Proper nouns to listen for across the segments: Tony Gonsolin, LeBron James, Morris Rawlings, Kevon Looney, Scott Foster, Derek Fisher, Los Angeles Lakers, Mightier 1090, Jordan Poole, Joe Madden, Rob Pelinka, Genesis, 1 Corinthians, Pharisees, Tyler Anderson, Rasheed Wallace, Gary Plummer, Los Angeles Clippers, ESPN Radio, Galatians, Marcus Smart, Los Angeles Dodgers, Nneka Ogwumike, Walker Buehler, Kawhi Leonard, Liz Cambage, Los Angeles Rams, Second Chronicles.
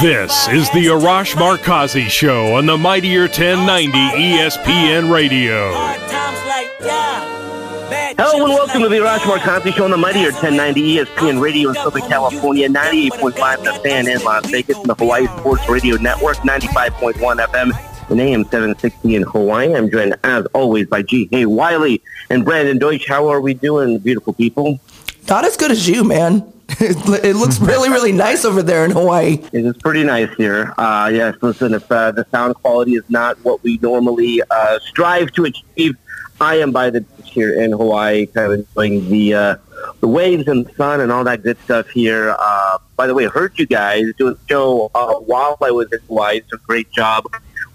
This is the Arash Markazi Show on the Mightier 1090 ESPN Radio. Hello and welcome to the Arash Markazi Show on the Mightier 1090 ESPN Radio in Southern California, 98.5 The Fan in Las Vegas, and the Hawaii Sports Radio Network, 95.1 FM and AM 760 in Hawaii. I'm joined, as always, by G.A. Wiley and Brandon Deutsch. How are we doing, beautiful people? Not as good as you, man. It looks really, really nice over there in Hawaii. It is pretty nice here. Yes, listen, if the sound quality is not what we normally strive to achieve, I am by the beach here in Hawaii, kind of enjoying the waves and the sun and all that good stuff here. By the way, I heard you guys do a show while I was in Hawaii. So great job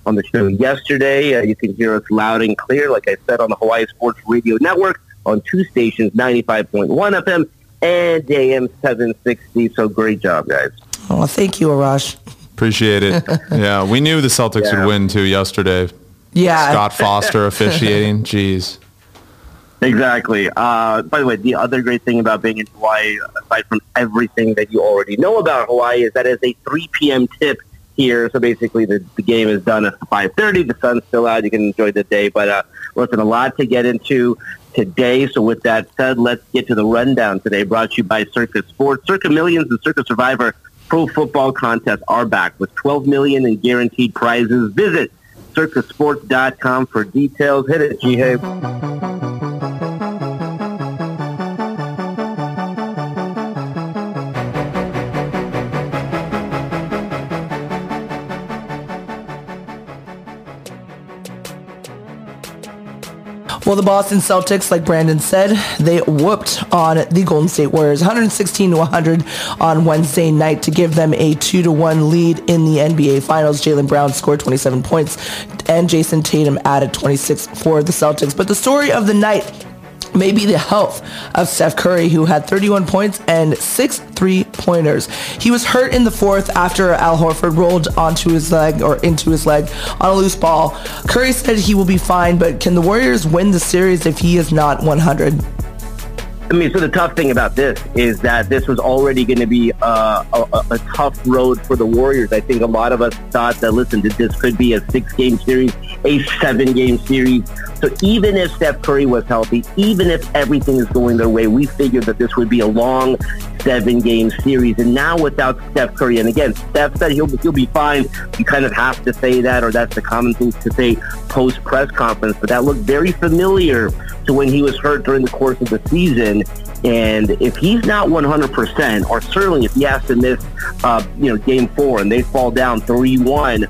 on the show yesterday. You can hear us loud and clear, like I said, on the Hawaii Sports Radio Network on 2 stations, 95.1 FM. And AM 760, so great job, guys. Oh, thank you, Arash. Appreciate it. Yeah, we knew the Celtics would win, too, yesterday. Yeah. Scott Foster officiating, jeez. Exactly. By the way, the other great thing about being in Hawaii, aside from everything that you already know about Hawaii, is that it's a 3 p.m. tip here, so basically the game is done at 5:30, the sun's still out, you can enjoy the day, but listen, a lot to get into today. So with that said, let's get to the rundown today, brought to you by Circa Sports. Circa Millions and Circa Survivor Pro Football Contests are back with $12 million in guaranteed prizes. Visit CircaSports.com for details. Hit it, G-Hay. Well, the Boston Celtics, like Brandon said, they whooped on the Golden State Warriors 116-100 on Wednesday night to give them a 2-1 lead in the NBA Finals. Jaylen Brown scored 27 points, and Jason Tatum added 26 for the Celtics. But the story of the night may be the health of Steph Curry, who had 31 points and 6 3-pointers. He was hurt in the fourth after Al Horford rolled into his leg on a loose ball. Curry said he will be fine, but can the Warriors win the series if he is not 100? I mean, so the tough thing about this is that this was already going to be a tough road for the Warriors. I think a lot of us thought that, listen, that this could be a 6-game series, a 7-game series. So even if Steph Curry was healthy, even if everything is going their way, we figured that this would be a long 7-game series. And now without Steph Curry, and again, Steph said he'll be fine. You kind of have to say that, or that's the common thing to say post-press conference. But that looked very familiar to when he was hurt during the course of the season. And if he's not 100%, or certainly if he has to miss Game 4 and they fall down 3-1,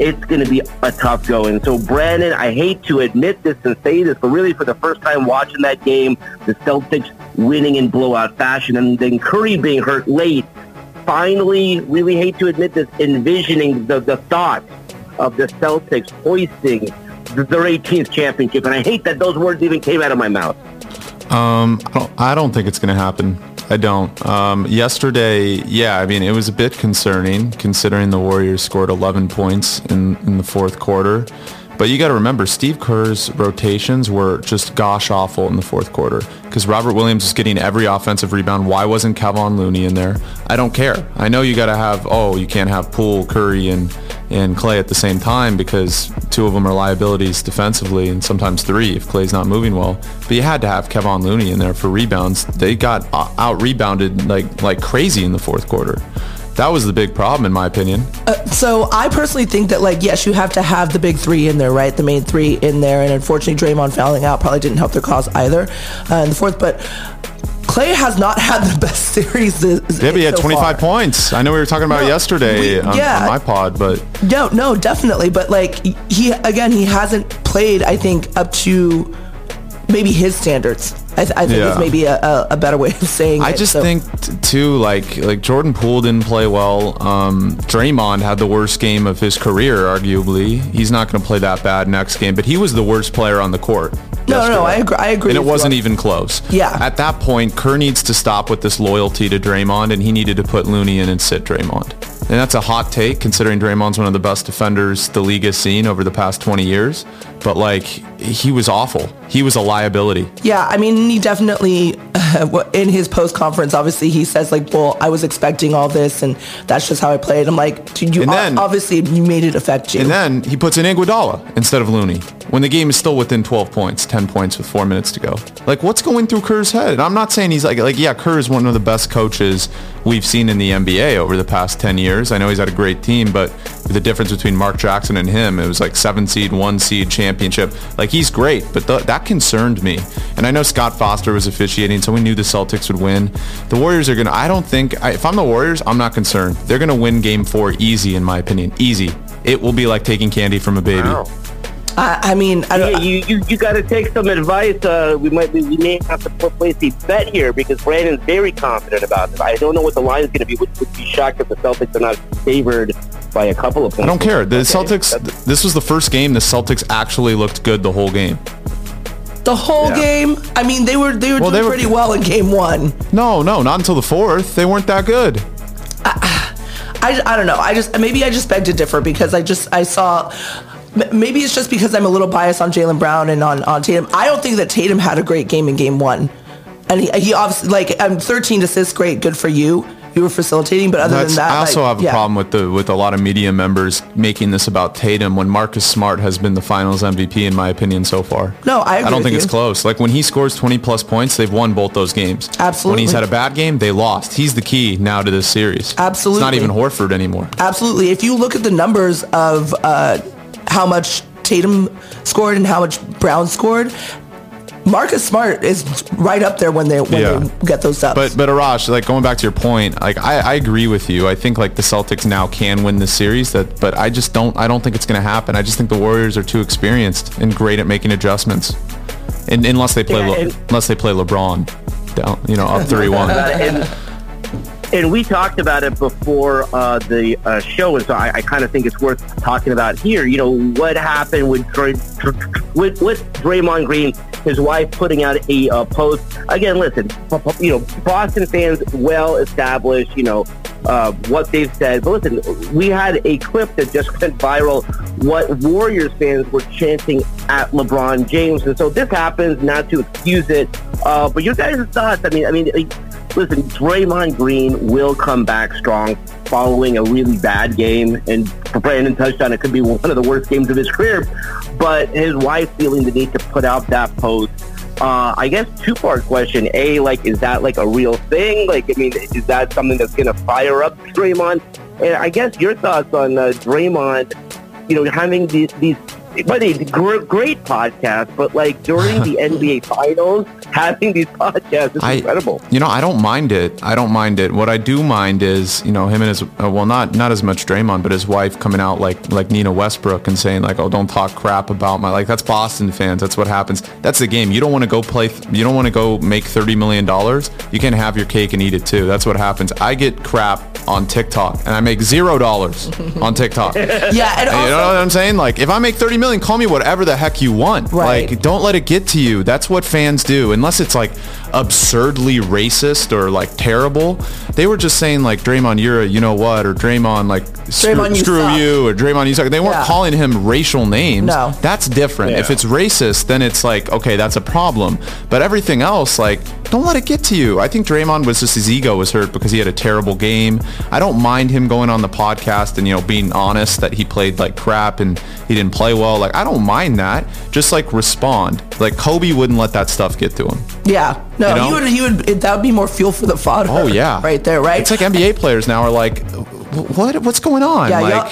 it's going to be a tough go. And so, Brandon, I hate to admit this and say this, but really for the first time watching that game, the Celtics winning in blowout fashion, and then Curry being hurt late, finally, really hate to admit this, envisioning the thought of the Celtics hoisting their 18th championship. And I hate that those words even came out of my mouth. I don't think it's going to happen. I don't. Yesterday, it was a bit concerning considering the Warriors scored 11 points in the fourth quarter. But you got to remember, Steve Kerr's rotations were just gosh awful in the fourth quarter because Robert Williams was getting every offensive rebound. Why wasn't Kevon Looney in there? I don't care. I know you got to have, you can't have Poole, Curry, and Clay at the same time because 2 of them are liabilities defensively and sometimes 3 if Clay's not moving well. But you had to have Kevon Looney in there for rebounds. They got out-rebounded like crazy in the fourth quarter. That was the big problem, in my opinion. So I personally think that, yes, you have to have the big 3 in there, right? The main 3 in there. And unfortunately, Draymond fouling out probably didn't help their cause either in the fourth. But Clay has not had the best series he had 25 points. I know we were talking about yesterday on my pod, but... No, definitely. But, he hasn't played, I think, up to... maybe his standards. I think it's maybe a better way of saying it. I just think, too, like Jordan Poole didn't play well. Draymond had the worst game of his career, arguably. He's not going to play that bad next game, but he was the worst player on the court. No, I agree. And it wasn't even close. Yeah. At that point, Kerr needs to stop with this loyalty to Draymond, and he needed to put Looney in and sit Draymond. And that's a hot take, considering Draymond's one of the best defenders the league has seen over the past 20 years. But, like, he was awful. He was a liability. Yeah, I mean, he definitely, in his post-conference, obviously, he says, like, well, I was expecting all this, and that's just how I played. I'm like, dude, obviously, you made it affect you. And then he puts in Iguodala instead of Looney when the game is still within 12 points, 10 points with 4 minutes to go. Like, what's going through Kerr's head? And I'm not saying he's like, yeah, Kerr is one of the best coaches we've seen in the NBA over the past 10 years. I know he's had a great team, but the difference between Mark Jackson and him, it was like 7 seed, 1 seed championship. Like, he's great, but that concerned me. And I know Scott Foster was officiating, so we knew the Celtics would win. The Warriors are going to, if I'm the Warriors, I'm not concerned. They're going to win game 4 easy, in my opinion. Easy. It will be like taking candy from a baby. Wow. You got to take some advice. We may have to place a bet here because Brandon's very confident about it. I don't know what the line is going to be. Would be shocked if the Celtics are not favored by a couple of points. I don't care. Celtics. This was the first game the Celtics actually looked good the whole game. The whole game? I mean, they were doing pretty well in game 1. No, not until the 4th. They weren't that good. I don't know. I just beg to differ because I saw. Maybe it's just because I'm a little biased on Jaylen Brown and on Tatum. I don't think that Tatum had a great game in game 1. And he obviously, 13 assists, great, good for you. You were facilitating, but other than that... I also have a problem with a lot of media members making this about Tatum when Marcus Smart has been the finals MVP, in my opinion, so far. No, I agree I don't think you. It's close. Like, when he scores 20-plus points, they've won both those games. Absolutely. When he's had a bad game, they lost. He's the key now to this series. Absolutely. It's not even Horford anymore. Absolutely. If you look at the numbers of... how much Tatum scored and how much Brown scored, Marcus Smart is right up there when they get those subs. But Arash, like, going back to your point, like, I agree with you. I think, like, the Celtics now can win this series, but I don't think it's going to happen. I just think the Warriors are too experienced and great at making adjustments. And unless they play LeBron down, up 3-1. And we talked about it before the show, and so I kind of think it's worth talking about here. You know, what happened with Draymond Green, his wife putting out a post. Again, listen, Boston fans well established, what they've said. But listen, we had a clip that just went viral, what Warriors fans were chanting at LeBron James. And so this happens, not to excuse it. But your guys' thoughts, I mean, listen, Draymond Green will come back strong following a really bad game. And for Brandon touched on it, could be one of the worst games of his career. But his wife feeling the need to put out that post. I guess two-part question. A, like, is that, like, a real thing? Like, I mean, is that something that's going to fire up Draymond? And I guess your thoughts on Draymond, having these great podcasts, but, like, during the NBA Finals, having these podcasts is incredible. I don't mind it. What I do mind is, him and his, well, not as much Draymond, but his wife coming out like Nina Westbrook and saying, like, oh, don't talk crap about my, like, that's Boston fans. That's what happens. That's the game. You don't want to go play. You don't want to go make $30 million. You can have your cake and eat it too. That's what happens. I get crap on TikTok, and I make $0 on TikTok. Yeah, and also, you know what I'm saying? Like, if I make $30 million, call me whatever the heck you want. Right. Like, don't let it get to you. That's what fans do. Unless it's, like, absurdly racist or, like, terrible. They were just saying, like, Draymond, you're a you-know-what, or Draymond, like, screw you, or Draymond, you suck. They weren't calling him racial names. No. That's different. Yeah. If it's racist, then it's like, okay, that's a problem. But everything else, like, don't let it get to you. I think Draymond was just, his ego was hurt because he had a terrible game. I don't mind him going on the podcast and, being honest that he played like crap and he didn't play well. Like, I don't mind that. Just, like, respond. Like, Kobe wouldn't let that stuff get to him. Yeah. No, he would, that would be more fuel for the fodder. Oh, yeah. Right there, right? It's like NBA players now are like, what's going on? Yeah, like,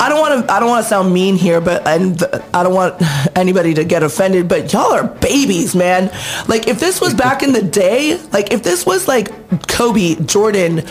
I don't want to sound mean here, but I don't want anybody to get offended, but y'all are babies, man. Like, if this was back in the day, like, if this was like Kobe, Jordan,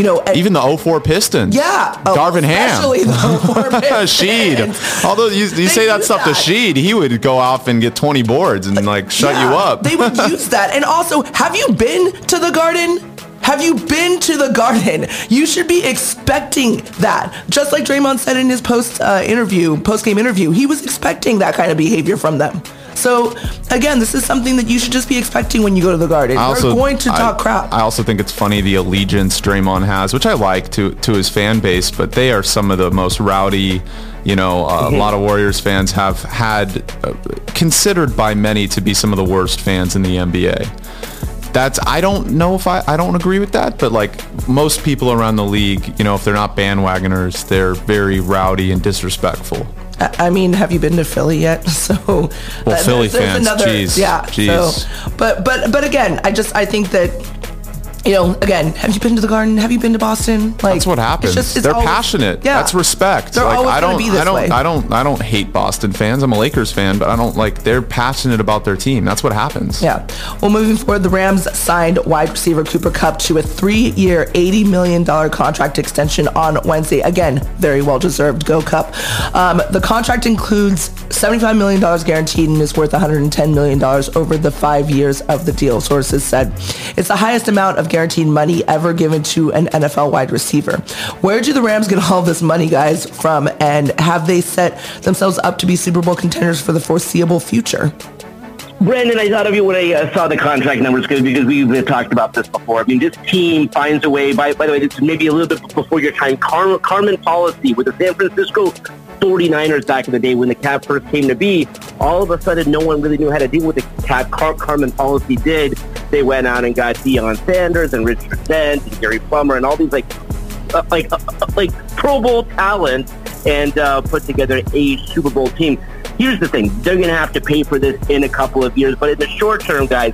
you know, even the 04 Pistons. Yeah. Darvin Ham. Especially the 04 Pistons. Sheed. Although you say that stuff to Sheed, he would go off and get 20 boards and like shut you up. They would use that. And also, have you been to the Garden? Have you been to the Garden? You should be expecting that. Just like Draymond said in his post-game interview, he was expecting that kind of behavior from them. So, again, this is something that you should just be expecting when you go to the Garden. We're going to talk crap. I also think it's funny the allegiance Draymond has, which I like, to his fan base, but they are some of the most rowdy. You know, a lot of Warriors fans have had, considered by many to be some of the worst fans in the NBA. I don't know if I don't agree with that, but like most people around the league, you know, if they're not bandwagoners, they're very rowdy and disrespectful. I mean, have you been to Philly yet? So, well, Philly fans, jeez, yeah, jeez. So, but again, I think that, you know, again, have you been to the Garden? Have you been to Boston? Like, that's what happens. They're always passionate. Yeah. That's respect. They're like, always going to be this way. I don't hate Boston fans. I'm a Lakers fan, but I don't like. They're passionate about their team. That's what happens. Yeah. Well, moving forward, the Rams signed wide receiver Cooper Kupp to a 3-year, $80 million contract extension on Wednesday. Again, very well deserved. Go Kupp. The contract includes $75 million guaranteed and is worth $110 million over the 5 years of the deal. Sources said it's the highest amount of guaranteed money ever given to an NFL wide receiver. Where do the Rams get all this money, guys, from? And have they set themselves up to be Super Bowl contenders for the foreseeable future? Brandon, I thought of you when I saw the contract numbers because we've talked about this before. I mean, this team finds a way. By the way, this is maybe a little bit before your time. Carmen Policy with the San Francisco 49ers back in the day when the cap first came to be. All of a sudden, no one really knew how to deal with the cap. Carmen Policy did. They went out and got Deion Sanders and Richard Dent and Gary Plummer and all these like Pro Bowl talent and put together a Super Bowl team. Here's the thing. They're going to have to pay for this in a couple of years. But in the short term, guys,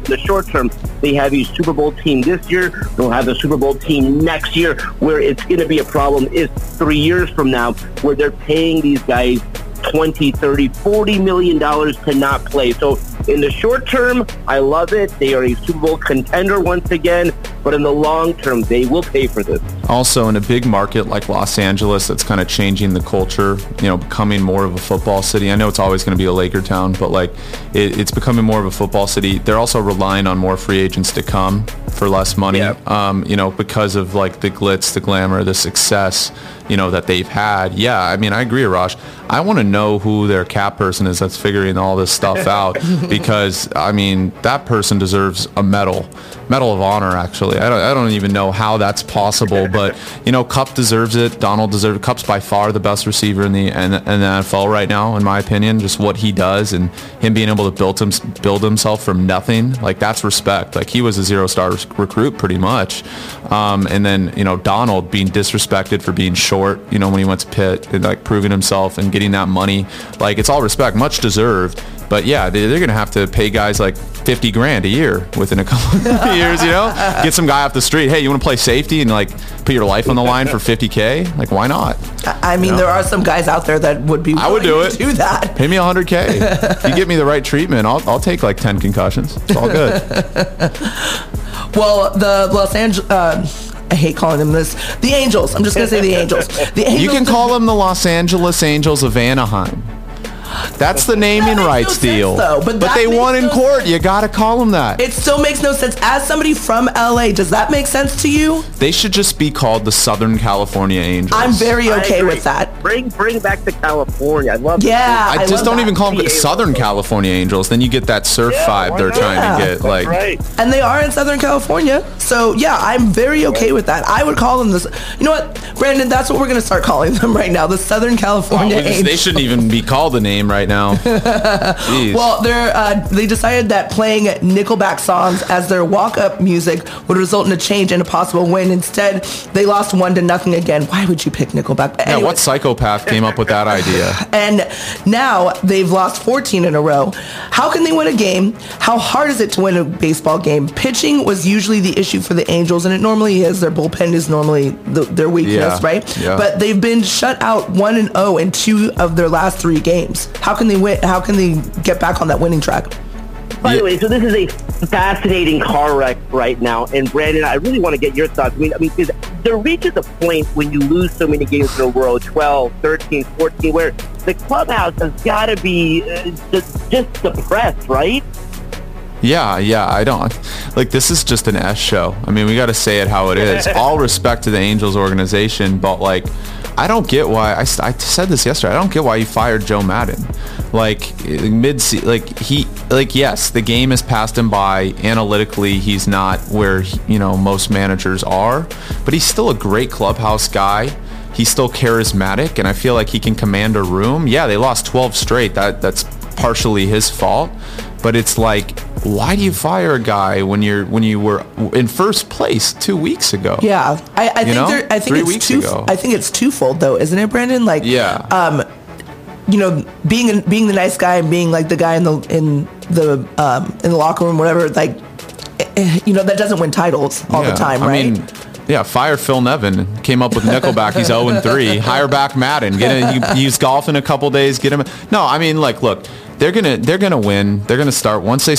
they have a Super Bowl team this year. They'll have a Super Bowl team next year. Where it's going to be a problem is 3 years from now where they're paying these guys $20, $30, $40 million to not play. So in the short term, I love it. They are a Super Bowl contender once again. But in the long term, they will pay for this. Also, in a big market like Los Angeles, that's kind of changing the culture, you know, becoming more of a football city. I know it's always going to be a Laker town, but like it's becoming more of a football city. They're also relying on more free agents to come for less money, you know, because of like the glitz, the glamour, the success, you know, that they've had. Yeah, I mean, I agree, Arash. I want to know who their cap person is that's figuring all this stuff out because, I mean, that person deserves a Medal of Honor, actually. I don't even know how that's possible, but, you know, Kupp deserves it. Donald deserves it. Kupp's by far the best receiver in the NFL right now, in my opinion, just what he does and him being able to build himself from nothing. Like, that's respect. Like, he was a zero-star recruit pretty much. And then, you know, Donald being disrespected for being short, you know, when he went to Pitt and, like, proving himself and getting that money. Like, it's all respect. Much deserved. But, yeah, they're going to have to pay guys, like, $50,000 a year within a couple of years, you know? Get some guy off the street. Hey, you want to play safety and, like, put your life on the line for $50,000? Like, why not? I mean, you know? There are some guys out there that would be willing to do that. Pay me $100,000. If you give me the right treatment, I'll take, like, 10 concussions. It's all good. Well, the Los Angeles... I hate calling them this. The Angels. I'm just going to say the Angels. You can call them the Los Angeles Angels of Anaheim. That's the naming rights deal. But they won in court. You got to call them that. It still makes no sense. As somebody from LA, does that make sense to you? They should just be called the Southern California Angels. I'm very okay with that. Bring back the California. I love it. Yeah. I just don't even call them Southern California Angels. Then you get that surf vibe they're trying to get. Like, and they are in Southern California. So, yeah, I'm very okay with that. I would call them this. You know what, Brandon, that's what we're going to start calling them right now, the Southern California Angels. They shouldn't even be called the name right now. Well, they decided that playing Nickelback songs as their walk-up music would result in a change and a possible win. Instead, they lost 1-0 again. Why would you pick Nickelback? Anyway. Yeah, what psychopath came up with that idea? And now they've lost 14 in a row. How can they win a game? How hard is it to win a baseball game? Pitching was usually the issue for the Angels, and it normally is. Their bullpen is normally their weakness, right? Yeah. But they've been shut out 1-0 in 2 of their last 3 games. How can they win? How can they get back on that winning track? By the way, so this is a fascinating car wreck right now, and Brandon, I really want to get your thoughts. I mean, because there reaches a point when you lose so many games in a row, 12, 13, 14, where the clubhouse has got to be just depressed, right? Yeah, I don't. Like, this is just an S show. I mean, we got to say it how it is. All respect to the Angels organization, but, like, I don't get why, I said this yesterday, I don't get why you fired Joe Madden. Like, yes, the game has passed him by. Analytically, he's not where, you know, most managers are, but he's still a great clubhouse guy. He's still charismatic, and I feel like he can command a room. Yeah, they lost 12 straight. That's partially his fault, but it's like, why do you fire a guy when you were in first place 2 weeks ago? Yeah, I think it's twofold though, isn't it, Brandon? Like, yeah, you know, being the nice guy and being like the guy in the locker room, whatever. Like, you know, that doesn't win titles all the time, right? I mean, yeah, fire Phil Nevin. Came up with Nickelback. He's 0-3. Hire back Madden. Use golf in a couple days. Get him. No, I mean, like, look. They're gonna win. They're gonna start once they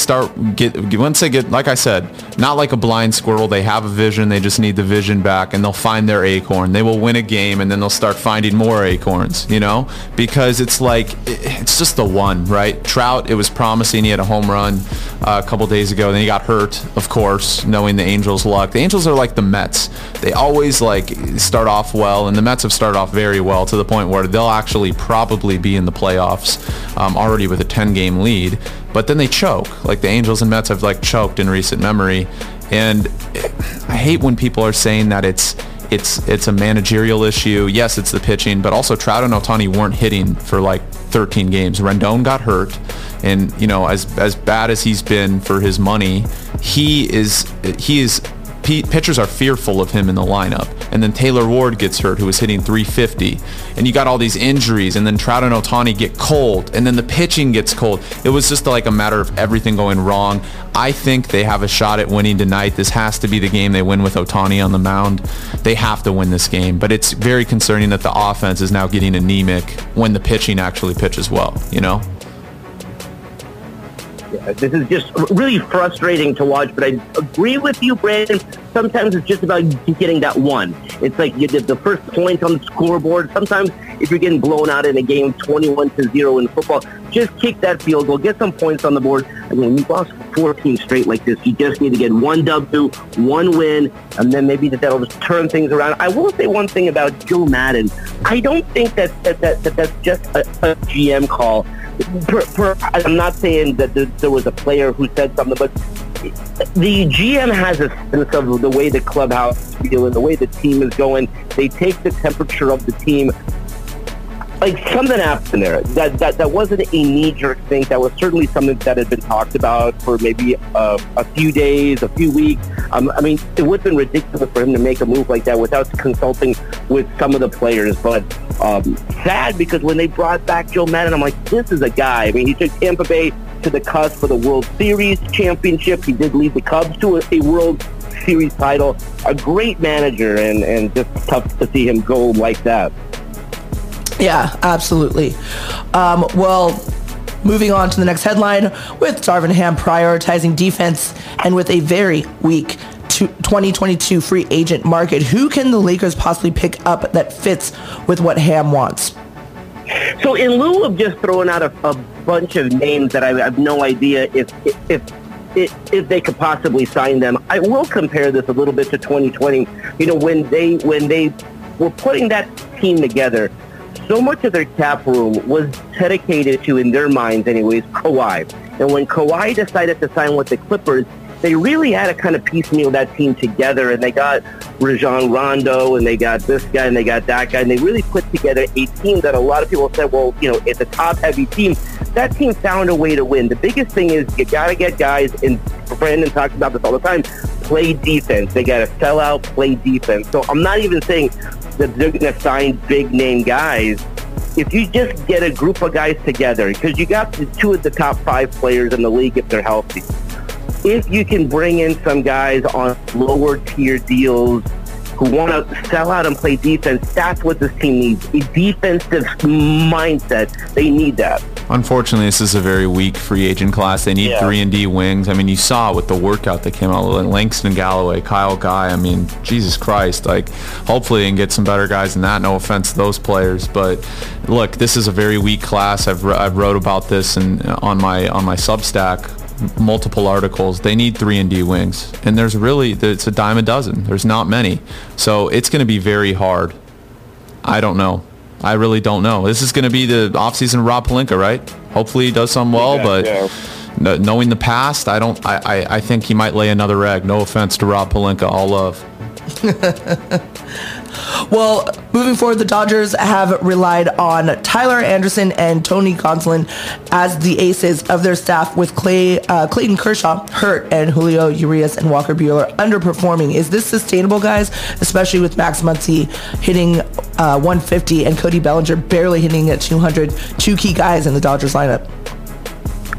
get, like I said, not like a blind squirrel. They have a vision. They just need the vision back, and they'll find their acorn. They will win a game, and then they'll start finding more acorns. You know, because it's like it's just the one, right? Trout. It was promising. He had a home run a couple days ago. Then he got hurt, of course, knowing the Angels' luck. The Angels are like the Mets. They always like start off well, and the Mets have started off very well to the point where they'll actually probably be in the playoffs already with a 10-game lead, but then they choke. Like, the Angels and Mets have like choked in recent memory, and I hate when people are saying that it's a managerial issue. Yes, it's the pitching, but also Trout and Ohtani weren't hitting for like 13 games. Rendon got hurt, and you know, as bad as he's been for his money, he is. Pitchers are fearful of him in the lineup. And then Taylor Ward gets hurt, who was hitting 350. And you got all these injuries, and then Trout and Ohtani get cold, and then the pitching gets cold. It was just like a matter of everything going wrong. I think they have a shot at winning tonight. This has to be the game they win with Ohtani on the mound. They have to win this game. But it's very concerning that the offense is now getting anemic when the pitching actually pitches well, you know? Yeah, this is just really frustrating to watch, but I agree with you, Brandon. Sometimes it's just about getting that one. It's like you did the first point on the scoreboard. Sometimes if you're getting blown out in a game 21-0 in football, just kick that field goal, get some points on the board. I mean, you've lost 14 straight like this. You just need to get one W, one win, and then maybe that'll just turn things around. I will say one thing about Joe Madden. I don't think that's just a GM call. I'm not saying that there was a player who said something, but the GM has a sense of the way the clubhouse feel and the way the team is going. They take the temperature of the team. Like, something happened there. That wasn't a knee-jerk thing. That was certainly something that had been talked about for maybe a few days, a few weeks. I mean, it would have been ridiculous for him to make a move like that without consulting with some of the players. But sad, because when they brought back Joe Madden, I'm like, this is a guy. I mean, he took Tampa Bay to the cusp for the World Series championship. He did lead the Cubs to a World Series title. A great manager, and just tough to see him go like that. Yeah, absolutely. Well, moving on to the next headline, with Darvin Ham prioritizing defense and with a very weak 2022 free agent market, who can the Lakers possibly pick up that fits with what Ham wants? So in lieu of just throwing out a bunch of names that I have no idea if they could possibly sign them, I will compare this a little bit to 2020. You know, when they were putting that team together, so much of their cap room was dedicated to, in their minds anyways, Kawhi. And when Kawhi decided to sign with the Clippers, they really had to kind of piecemeal that team together, and they got Rajon Rondo, and they got this guy, and they got that guy, and they really put together a team that a lot of people said, well, you know, it's a top-heavy team. That team found a way to win. The biggest thing is you got to get guys, and Brandon talks about this all the time, play defense. They got to sell out, play defense. So I'm not even saying that they're going to sign big-name guys. If you just get a group of guys together, because you got two of the top five players in the league if they're healthy. If you can bring in some guys on lower tier deals who want to sell out and play defense. That's what this team needs, a defensive mindset. They need that. Unfortunately, this is a very weak free agent class. They need 3-and-D wings. I mean, you saw with the workout that came out, Langston Galloway, Kyle Guy. I mean, Jesus Christ. Like, hopefully they can get some better guys than that. No offense to those players. But, look, this is a very weak class. I've wrote about this on my Substack. Multiple articles. They need 3-and-D wings, and there's really, it's a dime a dozen. There's not many, so it's going to be very hard. I don't know. I really don't know. This is going to be the offseason Rob Pelinka, right? Hopefully he does something well, but knowing the past, I think he might lay another egg. No offense to Rob Pelinka, all love. Well, moving forward, the Dodgers have relied on Tyler Anderson and Tony Gonsolin as the aces of their staff, with Clayton Kershaw hurt and Julio Urias and Walker Buehler underperforming. Is this sustainable, guys? Especially with Max Muncy hitting 150 and Cody Bellinger barely hitting at 200, two key guys in the Dodgers lineup.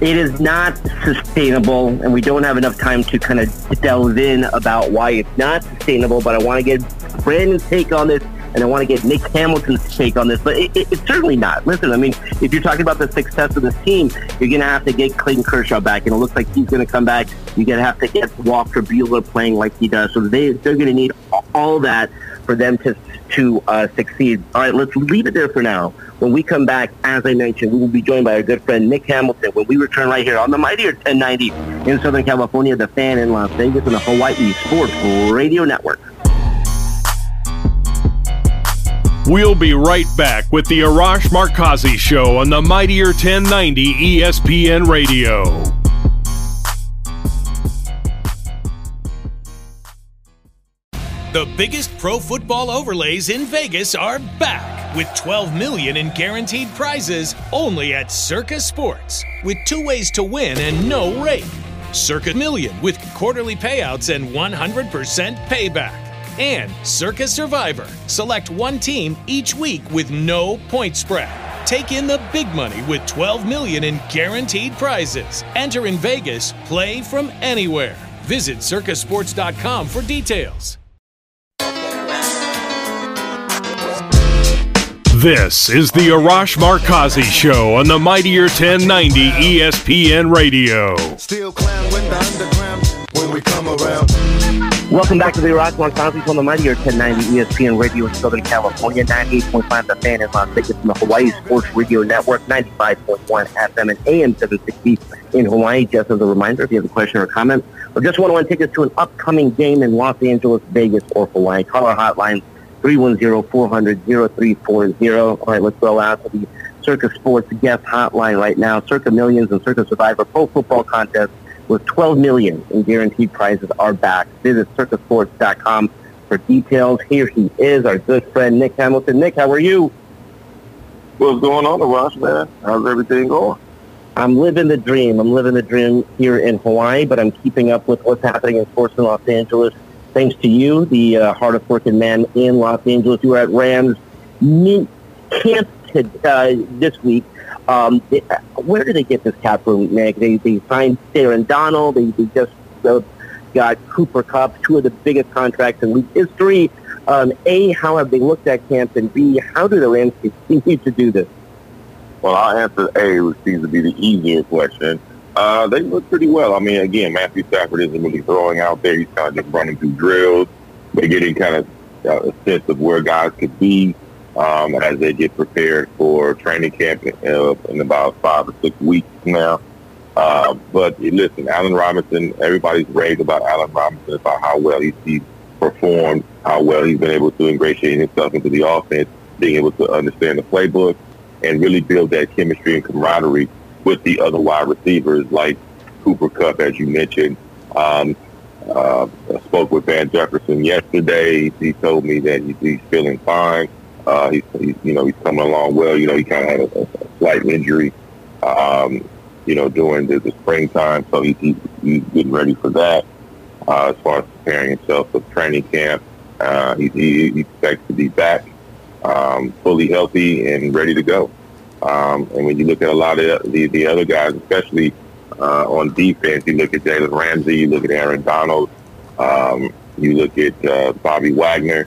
It is not sustainable, and we don't have enough time to kind of delve in about why it's not sustainable, but I want to get Brandon's take on this, and I want to get Nick Hamilton's take on this, but it's certainly not. Listen, I mean, if you're talking about the success of this team, you're going to have to get Clayton Kershaw back, and it looks like he's going to come back. You're going to have to get Walker Buehler playing like he does, so they're going to need all that for them to succeed. All right, let's leave it there for now. When we come back, as I mentioned, we will be joined by our good friend Nick Hamilton when we return right here on the Mightier 1090 in Southern California, the Fan in Las Vegas, and the Hawaii Sports Radio Network. We'll be right back with the Arash Markazi Show on the Mightier 1090 ESPN Radio. The biggest pro football overlays in Vegas are back with $12 million in guaranteed prizes only at Circa Sports, with two ways to win and no rake. Circa Million with quarterly payouts and 100% payback. And Circa Survivor. Select one team each week with no point spread. Take in the big money with $12 million in guaranteed prizes. Enter in Vegas. Play from anywhere. Visit CircaSports.com for details. This is the Arash Markazi Show on the Mightier 1090 ESPN Radio. Welcome back to the Arash Markazi Show on the Mightier 1090 ESPN Radio in Southern California, 98.5 The Fan in Las Vegas, and the Hawaii Sports Radio Network, 95.1 FM and AM 760 in Hawaii. Just as a reminder, if you have a question or comment, or just want to take us to an upcoming game in Los Angeles, Vegas, or Hawaii, call our hotline. 310-400-0340. All right, let's go out to the Circa Sports guest hotline right now. Circa Millions and Circa Survivor Pro Football Contest with $12 million in guaranteed prizes are back. Visit CircaSports.com for details. Here he is, our good friend Nick Hamilton. Nick, how are you? What's going on, Arash, man? How's everything going? I'm living the dream. I'm living the dream here in Hawaii, but I'm keeping up with what's happening in sports in Los Angeles. Thanks to you, the hardest working man in Los Angeles. You were at Rams camp this week. Where did they get this cap room, Nick? They signed Aaron Donald. They just got Cooper Kupp, two of the biggest contracts in league history. A, how have they looked at camp? And B, how do the Rams continue to do this? Well, I'll answer A, which seems to be the easier question. They look pretty well. I mean, again, Matthew Stafford isn't really throwing out there. He's kind of just running through drills. They're getting kind of a sense of where guys could be as they get prepared for training camp in about 5 or 6 weeks now. But listen, Allen Robinson, everybody's raved about Allen Robinson, about how well he's performed, how well he's been able to ingratiate himself into the offense, being able to understand the playbook, and really build that chemistry and camaraderie with the other wide receivers like Cooper Kupp, as you mentioned. I spoke with Van Jefferson yesterday. He told me that he's feeling fine. He's coming along well. You know, he kind of had a slight injury, during the springtime. So he's getting ready for that as far as preparing himself for training camp. He expects to be back fully healthy and ready to go. And when you look at a lot of the other guys, especially on defense, you look at Jalen Ramsey, you look at Aaron Donald, You look at Bobby Wagner.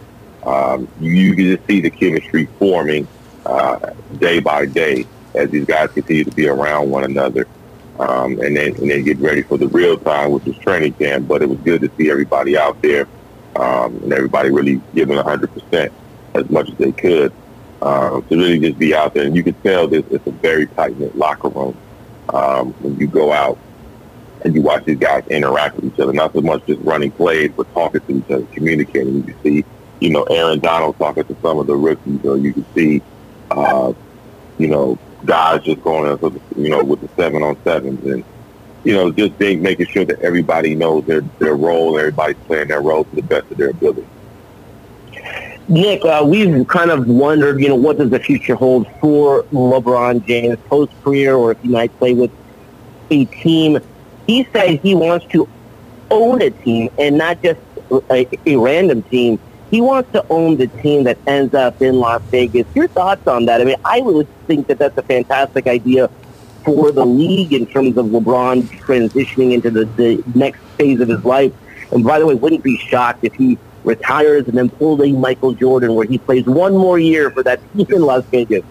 You can just see the chemistry forming day by day as these guys continue to be around one another, and then get ready for the real time, which is training camp. But it was good to see everybody out there, and everybody really giving 100% as much as they could to really just be out there. And you can tell that it's a very tight-knit locker room when you go out and you watch these guys interact with each other, not so much just running plays, but talking to each other, communicating. You can see, you know, Aaron Donald talking to some of the rookies, or you can see, you know, guys just going up, you know, with the 7-on-7s, and, you know, just being, making sure that everybody knows their role, everybody's playing their role to the best of their ability. Nick, we've kind of wondered, you know, what does the future hold for LeBron James post-career, or if he might play with a team. He said he wants to own a team and not just a random team. He wants to own the team that ends up in Las Vegas. Your thoughts on that? I mean, I would think that that's a fantastic idea for the league in terms of LeBron transitioning into the next phase of his life. And by the way, wouldn't be shocked if he retires and then pulls a Michael Jordan where he plays one more year for that team in Las Vegas.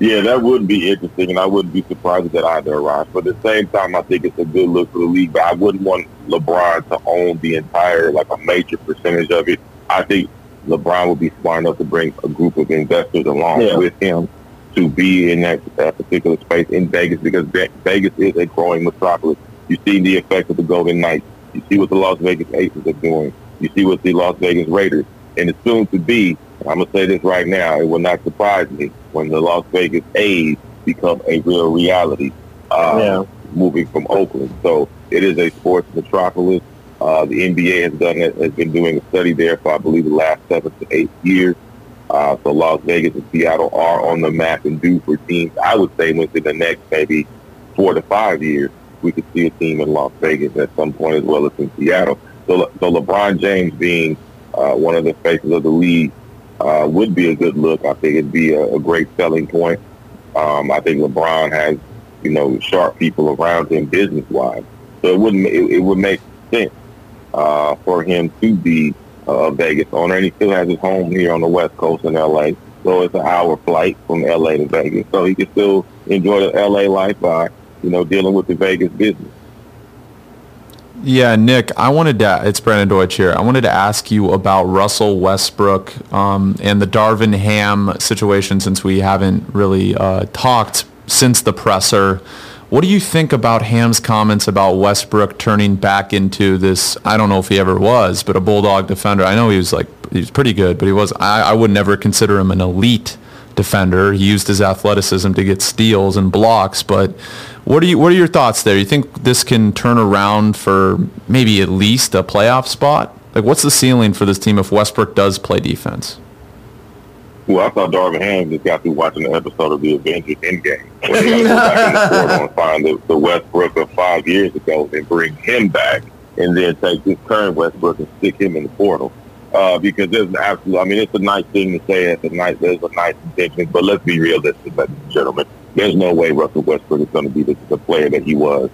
Yeah, that would be interesting, and I wouldn't be surprised at that either, Arash. But at the same time, I think it's a good look for the league. But I wouldn't want LeBron to own the entire, like a major percentage of it. I think LeBron would be smart enough to bring a group of investors along with him to be in that particular space in Vegas, because Vegas is a growing metropolis. You see the effect of the Golden Knights. You see what the Las Vegas Aces are doing. You see what the Las Vegas Raiders. And it's soon to be, I'm going to say this right now, it will not surprise me when the Las Vegas A's become a real reality moving from Oakland. So it is a sports metropolis. The NBA has been doing a study there for, I believe, the last 7 to 8 years. So Las Vegas and Seattle are on the map and due for teams. I would say within the next maybe 4 to 5 years, we could see a team in Las Vegas at some point, as well as in Seattle. So LeBron James being one of the faces of the league would be a good look. I think it'd be a great selling point. I think LeBron has, you know, sharp people around him business-wise. So it would make sense for him to be a Vegas owner, and he still has his home here on the West Coast in L.A., so it's an hour flight from L.A. to Vegas. So he can still enjoy the L.A. life by, you know, dealing with the Vegas business. Yeah, Nick, it's Brandon Deutsch here. I wanted to ask you about Russell Westbrook and the Darvin Ham situation, since we haven't really talked since the presser. What do you think about Ham's comments about Westbrook turning back into this, I don't know if he ever was, but a bulldog defender? I know he was pretty good, but I would never consider him an elite defender. He used his athleticism to get steals and blocks, but what are your thoughts there? You think this can turn around for maybe at least a playoff spot? Like, what's the ceiling for this team if Westbrook does play defense? Well, I thought Darvin Ham just got through watching an episode of The Avengers Endgame, where they go back in the court and find the Westbrook of 5 years ago and bring him back, and then take this current Westbrook and stick him in the portal. Because there's an absolute, I mean, it's a nice thing to say, there's a nice intention, but let's be realistic, ladies and gentlemen. There's no way Russell Westbrook is going to be the player that he was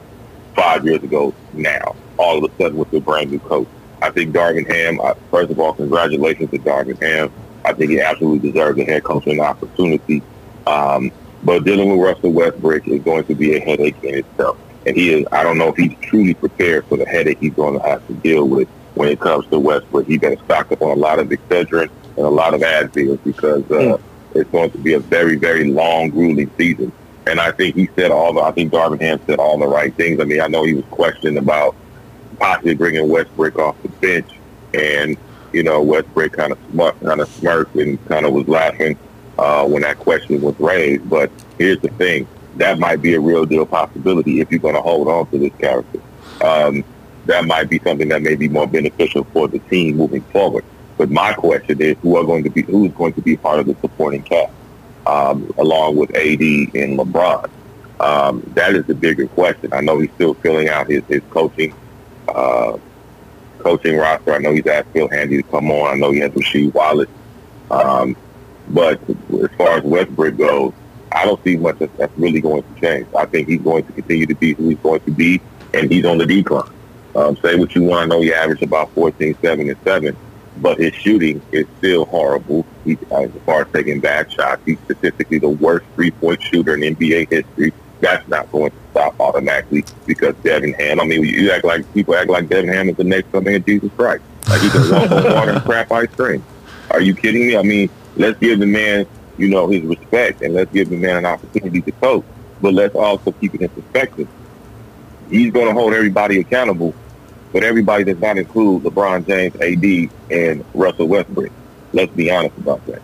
5 years ago now, all of a sudden with a brand new coach. I think Darvin Ham, first of all, congratulations to Darvin Ham. I think he absolutely deserves a head coaching opportunity. But dealing with Russell Westbrook is going to be a headache in itself. And I don't know if he's truly prepared for the headache he's going to have to deal with. When it comes to Westbrook, he's going to stock up on a lot of Excedrin and a lot of Advil, because it's going to be a very, very long, grueling season. And I think I think Darvin Ham said all the right things. I mean, I know he was questioned about possibly bringing Westbrook off the bench, and, you know, Westbrook kind of smirked and kind of was laughing when that question was raised. But here's the thing. That might be a real deal possibility if you're going to hold on to this character. That might be something that may be more beneficial for the team moving forward. But my question is, who's going to be part of the supporting cast along with AD and LeBron? That is the bigger question. I know he's still filling out his coaching roster. I know he's asked Phil Handy to come on. I know he has Rasheed Wallace. But as far as Westbrook goes, I don't see much that's really going to change. I think he's going to continue to be who he's going to be, and he's on the decline. Say what you want. I know he averaged about 14, 7, and 7, but his shooting is still horrible. He, as far as taking bad shots, he's statistically the worst three-point shooter in NBA history. That's not going to stop automatically because Darvin Ham. I mean, you act like people act like Darvin Ham is the next coming of Jesus Christ. Like he can walk on water and crap ice cream. Are you kidding me? I mean, let's give the man, you know, his respect, and let's give the man an opportunity to coach. But let's also keep it in perspective. He's going to hold everybody accountable, but everybody does not include LeBron James, AD, and Russell Westbrook. Let's be honest about that.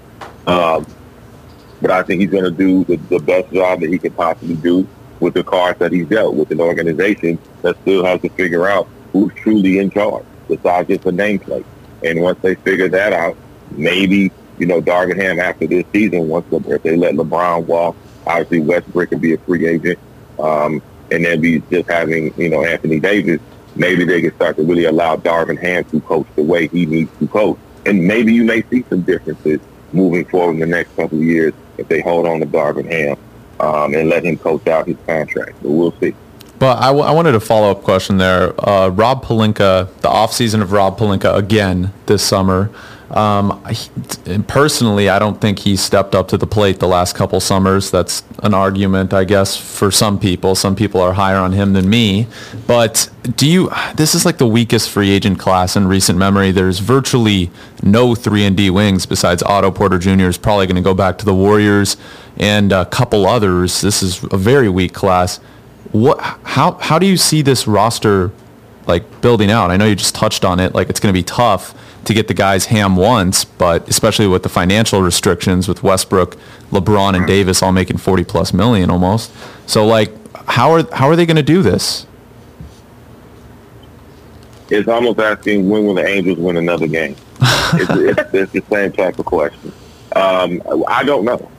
But I think he's going to do the best job that he can possibly do with the cards that he's dealt with an organization that still has to figure out who's truly in charge besides just a nameplate. And once they figure that out, maybe, you know, Darvin Ham after this season, once if they let LeBron walk, obviously Westbrook could be a free agent, and then be just having, you know, Anthony Davis, maybe they can start to really allow Darvin Ham to coach the way he needs to coach. And maybe you may see some differences moving forward in the next couple of years if they hold on to Darvin Ham and let him coach out his contract. But we'll see. But I wanted a follow-up question there. Rob Pelinka, the offseason of Rob Pelinka again this summer, personally, I don't think he stepped up to the plate the last couple summers. That's an argument, I guess, for some people. Some people are higher on him than me. But this is like the weakest free agent class in recent memory. There's virtually no 3-and-D wings besides Otto Porter Jr. is probably going to go back to the Warriors and a couple others. This is a very weak class. How do you see this roster like building out? I know you just touched on it. Like, it's going to be tough to get the guys Ham once, but especially with the financial restrictions with Westbrook, LeBron, and Davis all making 40-plus million almost. So, like, how are they going to do this? It's almost asking, when will the Angels win another game? It's the same type of question. I don't know,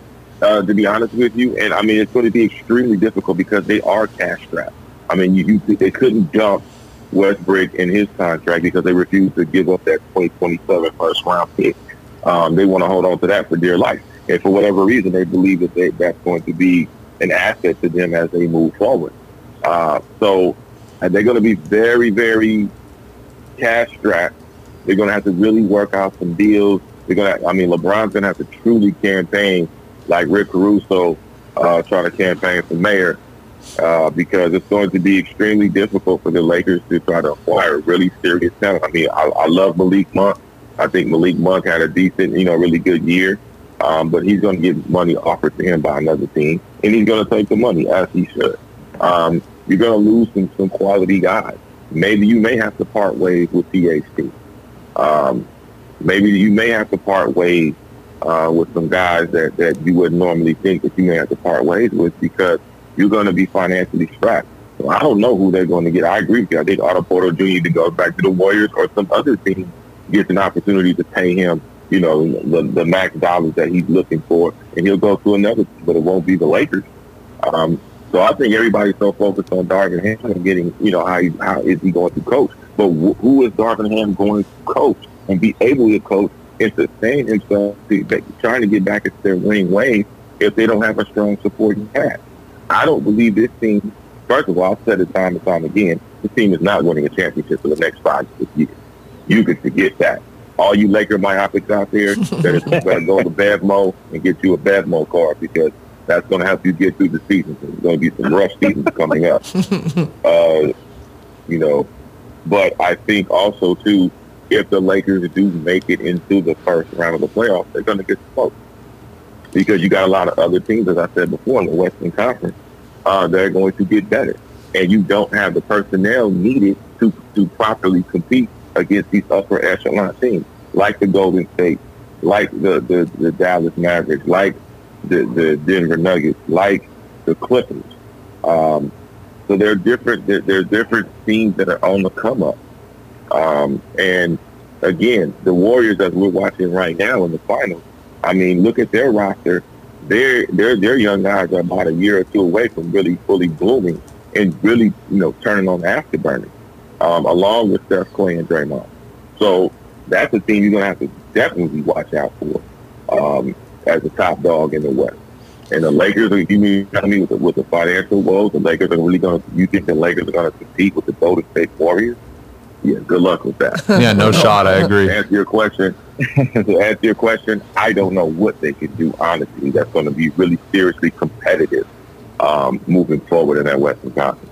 to be honest with you. And, I mean, it's going to be extremely difficult because they are cash-strapped. I mean, they couldn't dump Westbrook in his contract because they refuse to give up that 2027 first-round pick. They want to hold on to that for dear life. And for whatever reason, they believe that that's going to be an asset to them as they move forward. So they're going to be very, very cash-strapped. They're going to have to really work out some deals. LeBron's going to have to truly campaign like Rick Caruso trying to campaign for mayor. Because it's going to be extremely difficult for the Lakers to try to acquire really serious talent. I mean, I love Malik Monk. I think Malik Monk had a decent, really good year. But he's going to get money offered to him by another team, and he's going to take the money, as he should. You're going to lose some quality guys. Maybe you may have to part ways with THT. Maybe you may have to part ways with some guys that you wouldn't normally think that you may have to part ways with because you're going to be financially strapped. So I don't know who they're going to get. I agree with you. I think Otto Porter Jr. to go back to the Warriors or some other team gets an opportunity to pay him, the max dollars that he's looking for, and he'll go to another team, but it won't be the Lakers. So I think everybody's so focused on Darvin Ham and getting, how is he going to coach? But who is Darvin Ham going to coach and be able to coach and sustain himself trying to get back into their winning ways if they don't have a strong supporting cast? I don't believe this team, first of all, I've said it time and time again, this team is not winning a championship for the next 5 to 6 years. You can forget that. All you Laker myopics out there, better go to BevMo and get you a BevMo card because that's going to help you get through the season. There's going to be some rough seasons coming up. But I think also, too, if the Lakers do make it into the first round of the playoffs, they're going to get smoked. Because you got a lot of other teams, as I said before, in the Western Conference, they're going to get better. And you don't have the personnel needed to properly compete against these upper echelon teams, like the Golden State, like the Dallas Mavericks, like the Denver Nuggets, like the Clippers. So there are different teams that are on the come up. And again, the Warriors that we're watching right now in the finals, I mean, look at their roster. Their young guys are about a year or two away from really fully blooming and really, turning on the afterburner, along with Steph, Clay, and Draymond. So that's a team you're going to have to definitely watch out for as a top dog in the West. And the Lakers, with the financial woes, the Lakers are really going to compete with the Golden State Warriors yeah, good luck with that. Yeah, no shot. I agree. To answer your question, I don't know what they can do, honestly, that's going to be really seriously competitive moving forward in that Western Conference.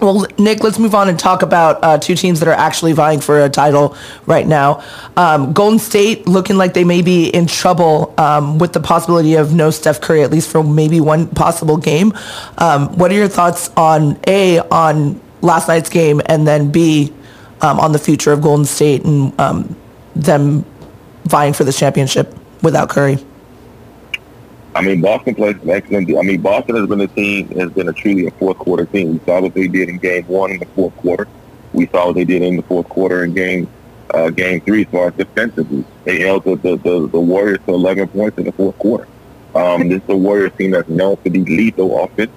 Well, Nick, let's move on and talk about two teams that are actually vying for a title right now. Golden State looking like they may be in trouble with the possibility of no Steph Curry, at least for maybe one possible game. What are your thoughts on, A, on last night's game, and then, B, on the future of Golden State and them vying for this championship without Curry? I mean, Boston plays excellent. I mean, Boston has been a team, has been a truly a fourth-quarter team. We saw what they did in Game 1 in the fourth quarter. We saw what they did in the fourth quarter in Game 3 as far as defensively. They held the Warriors to 11 points in the fourth quarter. This is a Warriors team that's known to be lethal offense.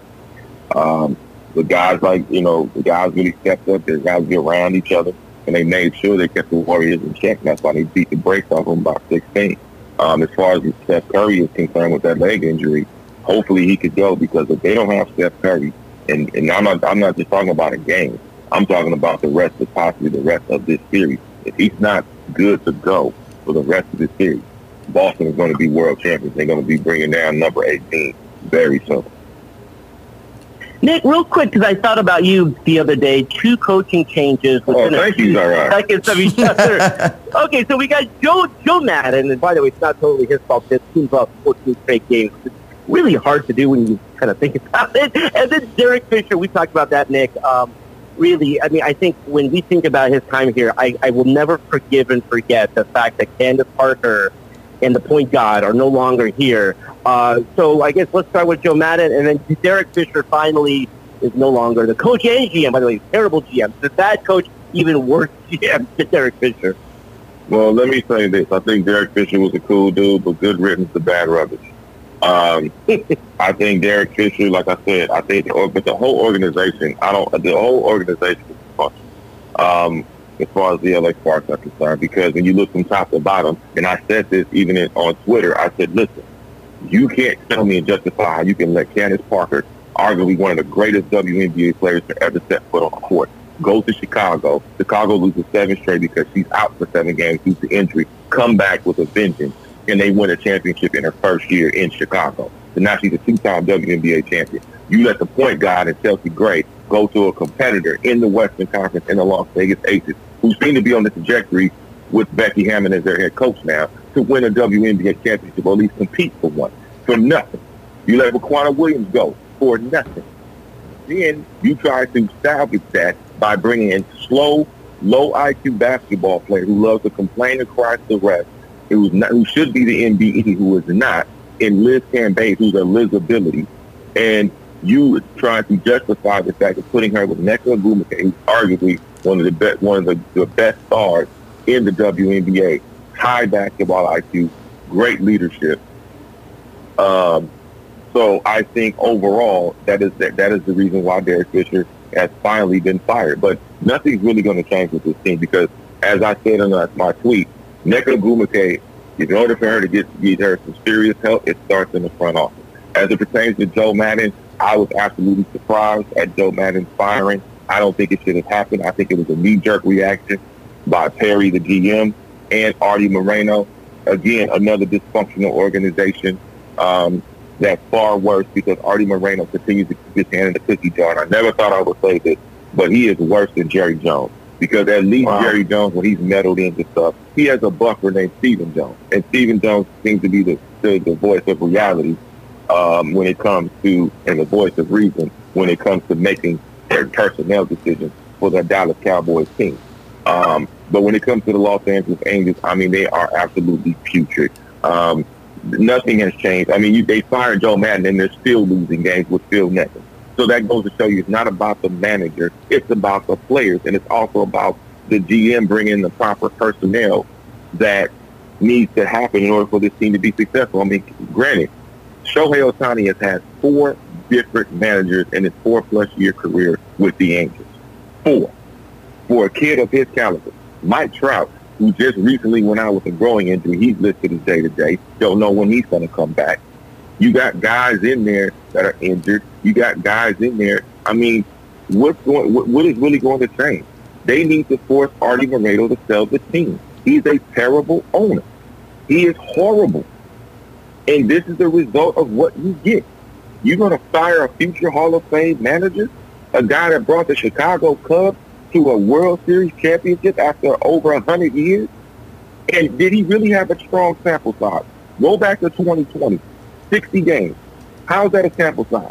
The guys really stepped up. The guys get around each other, and they made sure they kept the Warriors in check. That's why they beat the brakes off them by 16. As far as Steph Curry is concerned with that leg injury, hopefully he could go, because if they don't have Steph Curry, and I'm not just talking about a game, I'm talking about the rest of possibly the rest of this series. If he's not good to go for the rest of this series, Boston is going to be world champions. They're going to be bringing down number 18 very soon. Nick, real quick, because I thought about you the other day, two coaching changes within a few seconds of each other. Okay, so we got Joe Madden, and by the way, it's not totally his fault. This team's lost 14 straight games. It's really hard to do when you kind of think about it. And then Derek Fisher, we talked about that, Nick. Really, I mean, I think when we think about his time here, I will never forgive and forget the fact that Candace Parker and the point guard are no longer here. So I guess let's start with Joe Madden, and then Derek Fisher finally is no longer the coach and GM, by the way, terrible GM. The bad coach, even worse GM than Derek Fisher. Well, let me say this. I think Derek Fisher was a cool dude, but good riddance to bad rubbish. I think Derek Fisher, like I said, I think the whole organization, is functioning. As far as the LA Sparks are concerned, because when you look from top to bottom, and I said this even on Twitter, I said, listen, you can't tell me and justify how you can let Candace Parker, arguably one of the greatest WNBA players to ever set foot on the court, go to Chicago. Chicago loses 7 straight because she's out for 7 games due to injury, come back with a vengeance, and they win a championship in her first year in Chicago. And now she's a 2-time WNBA champion. You let the point guard and Chelsea Gray go to a competitor in the Western Conference in the Las Vegas Aces, who seem to be on the trajectory with Becky Hammond as their head coach now to win a WNBA championship, or at least compete for one, for nothing. You let Raquana Williams go for nothing. Then you try to salvage that by bringing in slow, low-IQ basketball player who loves to complain and cry to the rest, who should be the NBE, who is not, and Liz Cambage, who's a Lizability. And you try to justify the fact of putting her with Nneka Ogwumike, who's arguably one of the best stars in the WNBA, high basketball IQ, great leadership. So I think overall that is the reason why Derek Fisher has finally been fired. But nothing's really going to change with this team, because, as I said in my tweet, Nneka Ogwumike, in order for her to get her some serious help, it starts in the front office. As it pertains to Joe Madden, I was absolutely surprised at Joe Madden's firing. I don't think it should have happened. I think it was a knee-jerk reaction by Perry, the GM, and Artie Moreno. Again, another dysfunctional organization that's far worse because Artie Moreno continues to keep his hand in the cookie jar. And I never thought I would say this, but he is worse than Jerry Jones, because at least Jerry Jones, when he's meddled into stuff, he has a buffer named Stephen Jones. And Stephen Jones seems to be the voice of reality when it comes to, and the voice of reason when it comes to making their personnel decisions for the Dallas Cowboys team. But when it comes to the Los Angeles Angels, I mean, they are absolutely putrid. Nothing has changed. I mean, they fired Joe Madden, and they're still losing games with Phil Nevin. So that goes to show you it's not about the manager. It's about the players, and it's also about the GM bringing the proper personnel that needs to happen in order for this team to be successful. I mean, granted, Shohei Ohtani has had 4 different managers in his 4-plus-year career with the Angels. 4. For a kid of his caliber. Mike Trout, who just recently went out with a growing injury, he's listed as day-to-day. Don't know when he's going to come back. You got guys in there that are injured. You got guys in there. I mean, what is really going to change? They need to force Artie Moreno to sell the team. He's a terrible owner. He is horrible. And this is the result of what you get. You're going to fire a future Hall of Fame manager, a guy that brought the Chicago Cubs to a World Series championship after over 100 years? And did he really have a strong sample size? Go back to 2020, 60 games. How's that a sample size?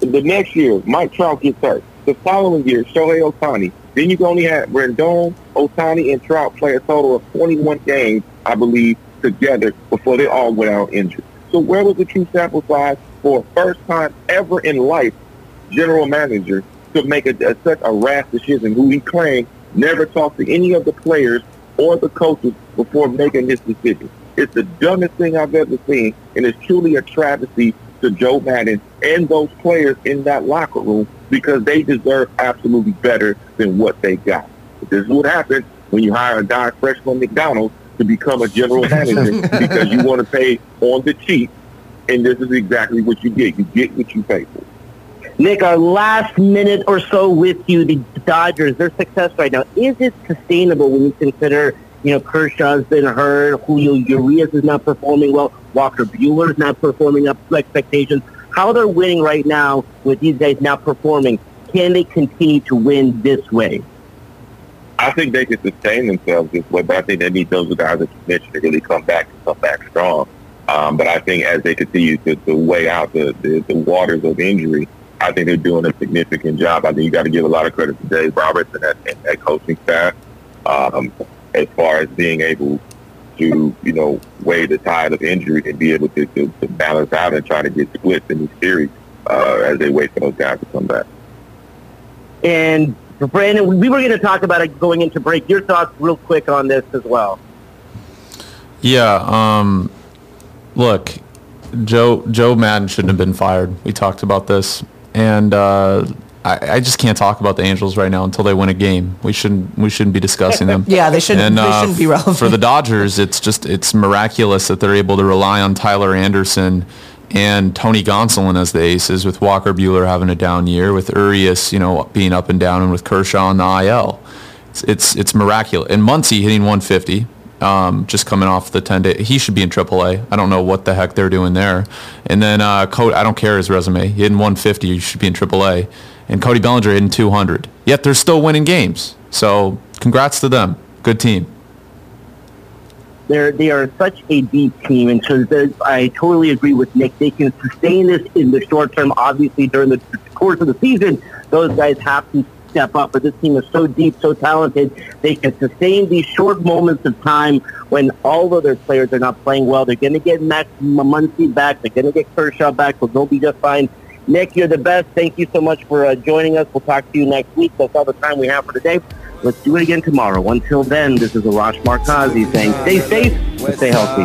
The next year, Mike Trout gets hurt. The following year, Shohei Ohtani. Then you only had Rendon, Ohtani, and Trout play a total of 21 games, I believe, together before they all went out injured. So where was the true sample size for a first time ever in life general manager to make such a rash decision, who he claimed never talked to any of the players or the coaches before making this decision? It's the dumbest thing I've ever seen, and it's truly a travesty to Joe Madden and those players in that locker room, because they deserve absolutely better than what they got. But this is what happens when you hire a guy fresh from McDonald's to become a general manager because you want to pay on the cheap, and this is exactly what you get. You get what you pay for. Nick, our last minute or so with you, the Dodgers, their success right now, is it sustainable when you consider, you know, Kershaw's been hurt, Julio Urias is not performing well, Walker Buehler is not performing up to expectations. How they're winning right now with these guys not performing, can they continue to win this way? I think they can sustain themselves this way, but I think they need those guys that you mentioned to really come back strong. But I think as they continue to weigh out the waters of injury, I think they're doing a significant job. I think you got to give a lot of credit to Dave Roberts and that coaching staff as far as being able to, you know, weigh the tide of injury and be able to balance out and try to get splits in these series as they wait for those guys to come back. And, Brandon, we were going to talk about it going into break. Your thoughts real quick on this as well. Yeah, look, Joe Madden shouldn't have been fired. We talked about this. And I just can't talk about the Angels right now until they win a game. We shouldn't be discussing them. Yeah, they shouldn't be relevant. For the Dodgers, it's miraculous that they're able to rely on Tyler Anderson and Tony Gonsolin as the aces, with Walker Buehler having a down year, with Urias, you know, being up and down, and with Kershaw on the IL. It's miraculous. And Muncy hitting 150. Just coming off the 10-day, he should be in AAA. I don't know what the heck they're doing there. And then Cody, I don't care his resume. He hitting 150, he should be in AAA. And Cody Bellinger hitting 200. Yet they're still winning games. So congrats to them. Good team. They are such a deep team, and so I totally agree with Nick. They can sustain this in the short term. Obviously, during the course of the season, those guys have to step up, but this team is so deep, so talented, they can sustain these short moments of time when all of their players are not playing well. They're going to get Max Muncy back. They're going to get Kershaw back, so they'll be just fine. Nick, you're the best. Thank you so much for joining us. We'll talk to you next week. That's all the time we have for today. Let's do it again tomorrow. Until then, this is Arash Markazi saying stay safe and stay healthy.